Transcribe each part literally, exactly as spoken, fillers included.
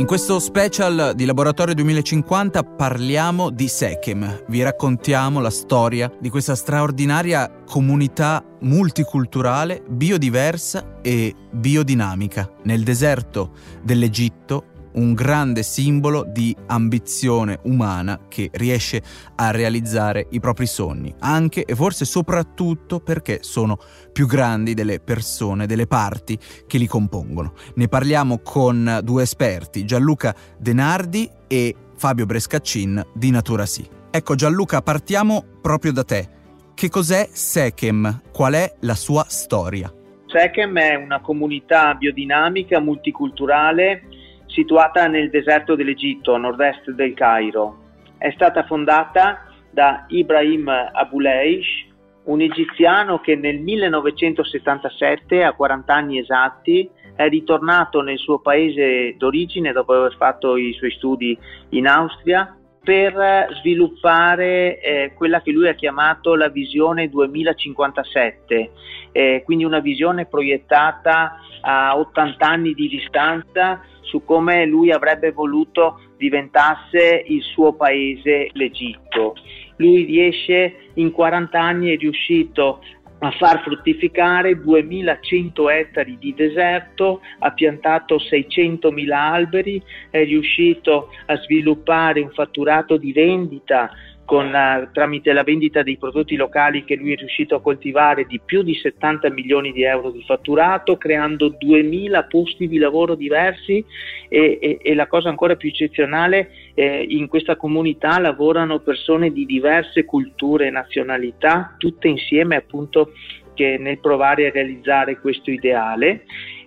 In questo special di Laboratorio duemilacinquanta parliamo di Sekem. Vi raccontiamo la storia di questa straordinaria comunità multiculturale, biodiversa e biodinamica nel deserto dell'Egitto, un grande simbolo di ambizione umana che riesce a realizzare i propri sogni, anche e forse soprattutto perché sono più grandi delle persone, delle parti che li compongono. Ne parliamo con due esperti, Gianluca Denardi e Fabio Brescacin di Natura Sì. Ecco Gianluca, partiamo proprio da te. Che cos'è Sekem? Qual è la sua storia? Sekem è una comunità biodinamica multiculturale situata nel deserto dell'Egitto, a nord-est del Cairo. È stata fondata da Ibrahim Abuleish, un egiziano che nel millenovecentosessantasette, a quaranta anni esatti, è ritornato nel suo paese d'origine dopo aver fatto i suoi studi in Austria per sviluppare eh, quella che lui ha chiamato la visione duemilacinquantasette, eh, quindi una visione proiettata a ottanta anni di distanza su come lui avrebbe voluto diventasse il suo paese, l'Egitto. Lui riesce in quaranta anni, è riuscito a far fruttificare duemilacento ettari di deserto, ha piantato seicentomila alberi, è riuscito a sviluppare un fatturato di vendita con la, tramite la vendita dei prodotti locali che lui è riuscito a coltivare di più di settanta milioni di euro di fatturato, creando duemila posti di lavoro diversi e, e, e la cosa ancora più eccezionale, eh, in questa comunità lavorano persone di diverse culture e nazionalità, tutte insieme appunto che nel provare a realizzare questo ideale.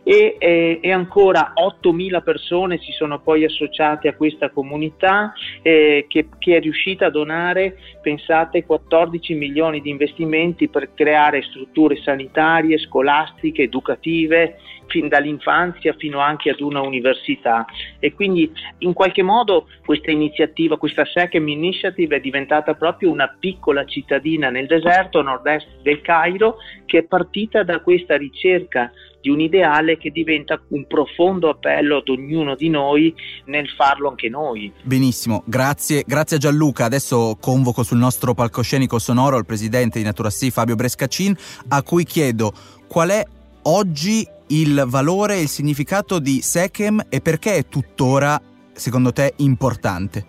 E, eh, e ancora ottomila persone si sono poi associate a questa comunità eh, che, che è riuscita a donare, pensate, quattordici milioni di investimenti per creare strutture sanitarie, scolastiche, educative, fin dall'infanzia fino anche ad una università. E quindi in qualche modo questa iniziativa, questa Sekem Initiative, è diventata proprio una piccola cittadina nel deserto a nord-est del Cairo, che è partita da questa ricerca di un ideale che diventa un profondo appello ad ognuno di noi nel farlo anche noi. Benissimo, grazie, grazie a Gianluca. Adesso convoco sul nostro palcoscenico sonoro il presidente di Natura Sì, Fabio Brescacin, a cui chiedo qual è oggi il valore e il significato di Sekem e perché è tuttora, secondo te, importante?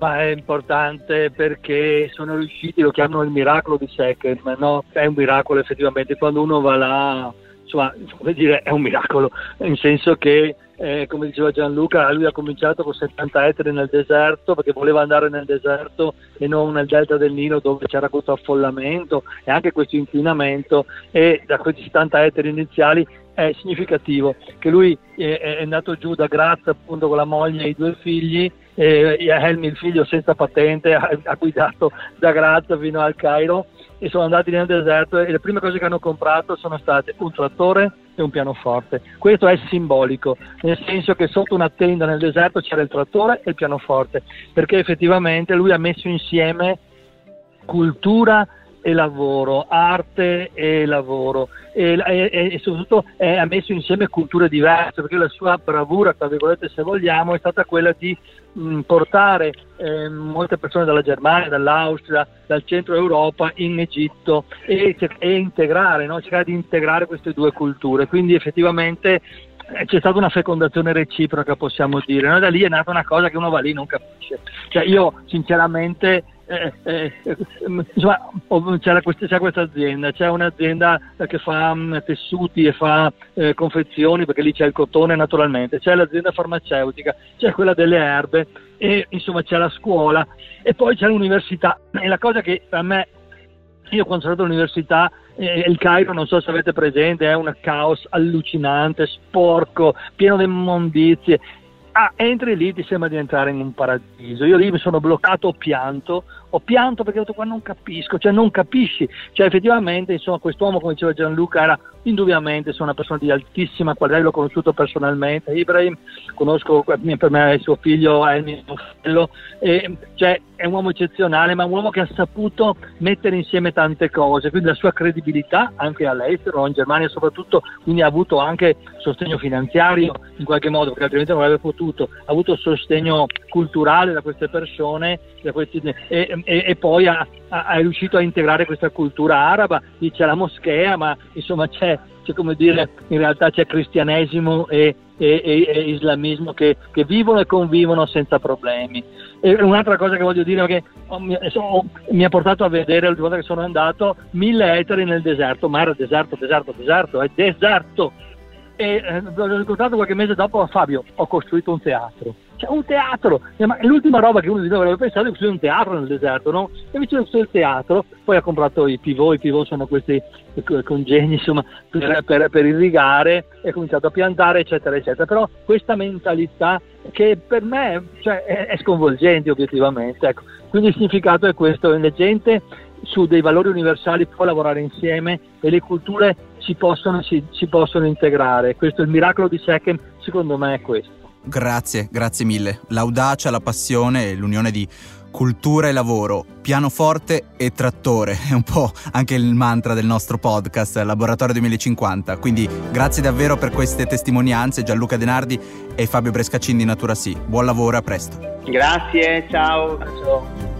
Ma è importante perché sono riusciti, lo chiamano il miracolo di Sekem, ma no, è un miracolo effettivamente, quando uno va là, insomma, come dire, è un miracolo, in senso che, eh, come diceva Gianluca, lui ha cominciato con settanta ettari nel deserto perché voleva andare nel deserto e non nel delta del Nilo, dove c'era questo affollamento e anche questo inquinamento, e da questi settanta ettari iniziali è significativo che lui è, è nato giù da Graz appunto con la moglie e i due figli. Eh, Helmi, il figlio senza patente, ha, ha guidato da Graz fino al Cairo e sono andati nel deserto e le prime cose che hanno comprato sono state un trattore e un pianoforte. Questo è simbolico, nel senso che sotto una tenda nel deserto c'era il trattore e il pianoforte, perché effettivamente lui ha messo insieme cultura e lavoro, arte e lavoro, e, e, e soprattutto eh, ha messo insieme culture diverse, perché la sua bravura, tra virgolette se vogliamo, è stata quella di mh, portare eh, molte persone dalla Germania, dall'Austria, dal centro Europa in Egitto e, e integrare, no? cercare di integrare queste due culture, quindi effettivamente c'è stata una fecondazione reciproca, possiamo dire, no? Da lì è nata una cosa che uno va lì e non capisce, cioè io sinceramente Eh, eh, eh, insomma, c'era questa, c'è questa azienda, c'è un'azienda che fa mh, tessuti e fa eh, confezioni, perché lì c'è il cotone naturalmente, c'è l'azienda farmaceutica, c'è quella delle erbe e insomma c'è la scuola e poi c'è l'università. E la cosa che a me, io quando sono andato all'università, eh, il Cairo, non so se avete presente, è un caos allucinante, sporco, pieno di immondizie. Ah, entri lì, ti sembra di entrare in un paradiso. Io lì mi sono bloccato, ho pianto, ho pianto perché ho detto qua non capisco, cioè non capisci, cioè effettivamente insomma quest'uomo, come diceva Gianluca, era indubbiamente insomma, una persona di altissima qualità, l'ho conosciuto personalmente, Ibrahim, conosco per me il suo figlio Helmi, e cioè è un uomo eccezionale, ma un uomo che ha saputo mettere insieme tante cose, quindi la sua credibilità anche all'estero, in Germania soprattutto, quindi ha avuto anche sostegno finanziario in qualche modo, perché altrimenti non avrebbe potuto, ha avuto sostegno culturale da queste persone, da questi, e, e, e poi ha, ha, è riuscito a integrare questa cultura araba, lì c'è la moschea, ma insomma c'è, c'è come dire, in realtà c'è cristianesimo e, e, e, e islamismo che, che vivono e convivono senza problemi. E un'altra cosa che voglio dire, che oh, mi, so, mi ha portato a vedere l'ultima volta che sono andato mille ettari nel deserto, ma era deserto, deserto, deserto, è deserto. E eh, l'ho incontrato qualche mese dopo a Fabio, ho costruito un teatro. Cioè un teatro, ma l'ultima roba che uno di noi avrebbe pensato è costruire un teatro nel deserto, no? E invece ho costruito il teatro, poi ha comprato i pivot, i pivot sono questi congegni insomma per, per, per irrigare, e ha cominciato a piantare eccetera eccetera, però questa mentalità che per me cioè, è, è sconvolgente obiettivamente, ecco. Quindi il significato è questo, la gente su dei valori universali può lavorare insieme e le culture si possono, si, si possono integrare, questo è il miracolo di Sekem, secondo me è questo. Grazie, grazie mille. L'audacia, la passione e l'unione di cultura e lavoro, pianoforte e trattore è un po' anche il mantra del nostro podcast Laboratorio duemilacinquanta, quindi grazie davvero per queste testimonianze Gianluca Denardi e Fabio Brescacin di Natura Sì. Buon lavoro e a presto. Grazie, ciao. Ciao.